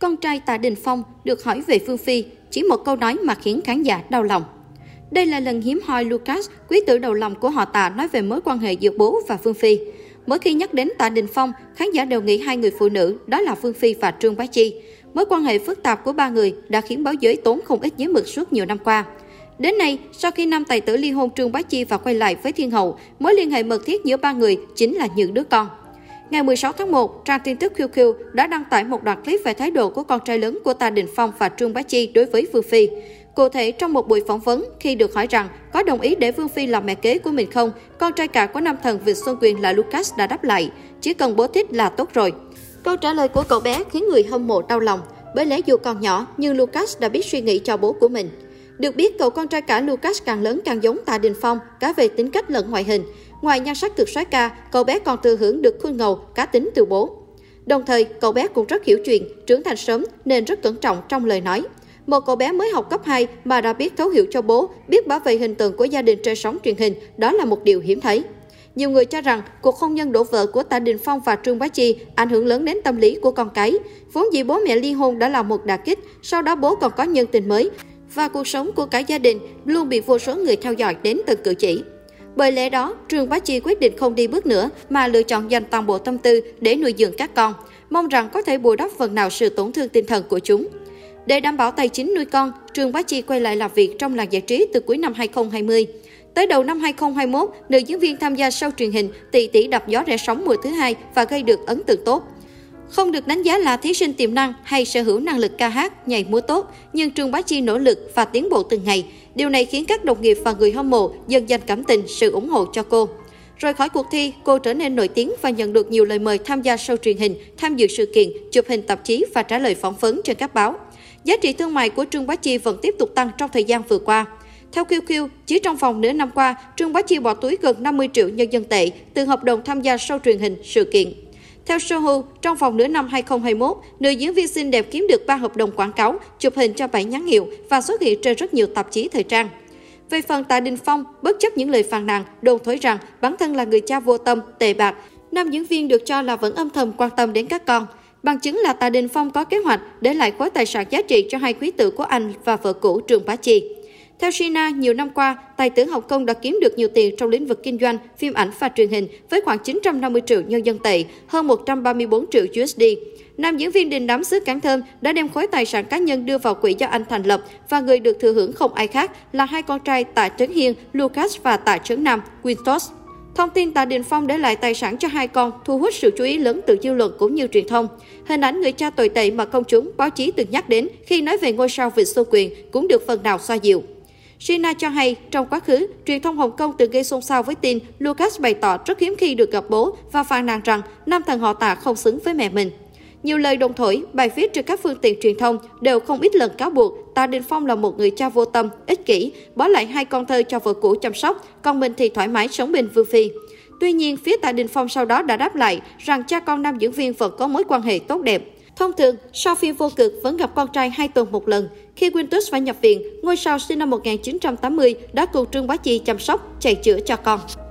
Con trai Tạ Đình Phong được hỏi về Phương Phi, chỉ một câu nói mà khiến khán giả đau lòng. Đây là lần hiếm hoi Lucas, quý tử đầu lòng của họ Tạ, nói về mối quan hệ giữa bố và Phương Phi. Mỗi khi nhắc đến Tạ Đình Phong, khán giả đều nghĩ hai người phụ nữ, đó là Phương Phi và Trương Bá Chi. Mối quan hệ phức tạp của ba người đã khiến báo giới tốn không ít giấy mực suốt nhiều năm qua. Đến nay, sau khi nam tài tử ly hôn Trương Bá Chi và quay lại với Thiên Hậu, mối liên hệ mật thiết giữa ba người chính là những đứa con. Ngày 16 tháng 1, trang tin tức QQ đã đăng tải một đoạn clip về thái độ của con trai lớn của Tạ Đình Phong và Trương Bá Chi đối với Vương Phi. Cụ thể, trong một buổi phỏng vấn, khi được hỏi rằng có đồng ý để Vương Phi làm mẹ kế của mình không, con trai cả của nam thần Việt Xuân Quyền là Lucas đã đáp lại, chỉ cần bố thích là tốt rồi. Câu trả lời của cậu bé khiến người hâm mộ đau lòng, bởi lẽ dù còn nhỏ nhưng Lucas đã biết suy nghĩ cho bố của mình. Được biết, cậu con trai cả Lucas càng lớn càng giống Tạ Đình Phong, cả về tính cách lẫn ngoại hình. Ngoài nhan sắc cực soái ca, cậu bé còn thừa hưởng được khuôn ngầu, cá tính từ bố. Đồng thời, cậu bé cũng rất hiểu chuyện, trưởng thành sớm nên rất cẩn trọng trong lời nói. Một cậu bé mới học cấp 2 mà đã biết thấu hiểu cho bố, biết bảo vệ hình tượng của gia đình trên sóng truyền hình, đó là một điều hiếm thấy. Nhiều người cho rằng cuộc hôn nhân đổ vỡ của Tạ Đình Phong và Trương Bá Chi ảnh hưởng lớn đến tâm lý của con cái. Vốn dĩ bố mẹ ly hôn đã là một đả kích, sau đó bố còn có nhân tình mới và cuộc sống của cả gia đình luôn bị vô số người theo dõi đến từng cử chỉ. Bởi lẽ đó, Trương Bá Chi quyết định không đi bước nữa mà lựa chọn dành toàn bộ tâm tư để nuôi dưỡng các con, mong rằng có thể bù đắp phần nào sự tổn thương tinh thần của chúng. Để đảm bảo tài chính nuôi con, Trương Bá Chi quay lại làm việc trong làng giải trí từ cuối năm 2020. Tới đầu năm 2021, nữ diễn viên tham gia show truyền hình Tỷ Tỷ Đạp Gió Rẽ Sóng mùa thứ 2 và gây được ấn tượng tốt. Không được đánh giá là thí sinh tiềm năng hay sở hữu năng lực ca hát, nhảy múa tốt, nhưng Trương Bá Chi nỗ lực và tiến bộ từng ngày. Điều này khiến các đồng nghiệp và người hâm mộ dần dành cảm tình, sự ủng hộ cho cô. Rời khỏi cuộc thi, cô trở nên nổi tiếng và nhận được nhiều lời mời tham gia show truyền hình, tham dự sự kiện, chụp hình tạp chí và trả lời phỏng vấn trên các báo. Giá trị thương mại của Trương Bá Chi vẫn tiếp tục tăng trong thời gian vừa qua. Theo QQ, chỉ trong vòng nửa năm qua, Trương Bá Chi bỏ túi gần 50 triệu nhân dân tệ từ hợp đồng tham gia show truyền hình, sự kiện. Theo Sohu, trong vòng nửa năm 2021, nữ diễn viên xinh đẹp kiếm được 3 hợp đồng quảng cáo, chụp hình cho 7 nhãn hiệu và xuất hiện trên rất nhiều tạp chí thời trang. Về phần Tạ Đình Phong, bất chấp những lời phàn nàn, đồn thổi rằng bản thân là người cha vô tâm, tệ bạc, nam diễn viên được cho là vẫn âm thầm quan tâm đến các con. Bằng chứng là Tạ Đình Phong có kế hoạch để lại khối tài sản giá trị cho hai quý tử của anh và vợ cũ Trương Bá Chi. Theo Shina, nhiều năm qua, tài tử Hồng Kông đã kiếm được nhiều tiền trong lĩnh vực kinh doanh, phim ảnh và truyền hình với khoảng 950 triệu nhân dân tệ, hơn 134 triệu USD. Nam diễn viên đình đám xứ Cảng Thơm đã đem khối tài sản cá nhân đưa vào quỹ do anh thành lập và người được thừa hưởng không ai khác là hai con trai Tạ Trấn Hiên, Lucas và Tạ Trấn Nam, Quintus. Thông tin Tạ Đình Phong để lại tài sản cho hai con thu hút sự chú ý lớn từ dư luận cũng như truyền thông. Hình ảnh người cha tồi tệ mà công chúng, báo chí từng nhắc đến khi nói về ngôi sao Việt Xuân Quyền cũng được phần nào xoa dịu. Shina cho hay, trong quá khứ, truyền thông Hồng Kông từng gây xôn xao với tin Lucas bày tỏ rất hiếm khi được gặp bố và phàn nàn rằng nam thần họ Tạ không xứng với mẹ mình. Nhiều lời đồn thổi, bài viết trên các phương tiện truyền thông đều không ít lần cáo buộc Tạ Đình Phong là một người cha vô tâm, ích kỷ, bỏ lại hai con thơ cho vợ cũ chăm sóc, còn mình thì thoải mái sống bên Vương Phi. Tuy nhiên, phía Tạ Đình Phong sau đó đã đáp lại rằng cha con nam diễn viên vẫn có mối quan hệ tốt đẹp. Thông thường, sau phim vô cực vẫn gặp con trai 2 tuần một lần. Khi Quintus phải nhập viện, ngôi sao sinh năm 1980 đã cùng Trương Bá Chi chăm sóc, chạy chữa cho con.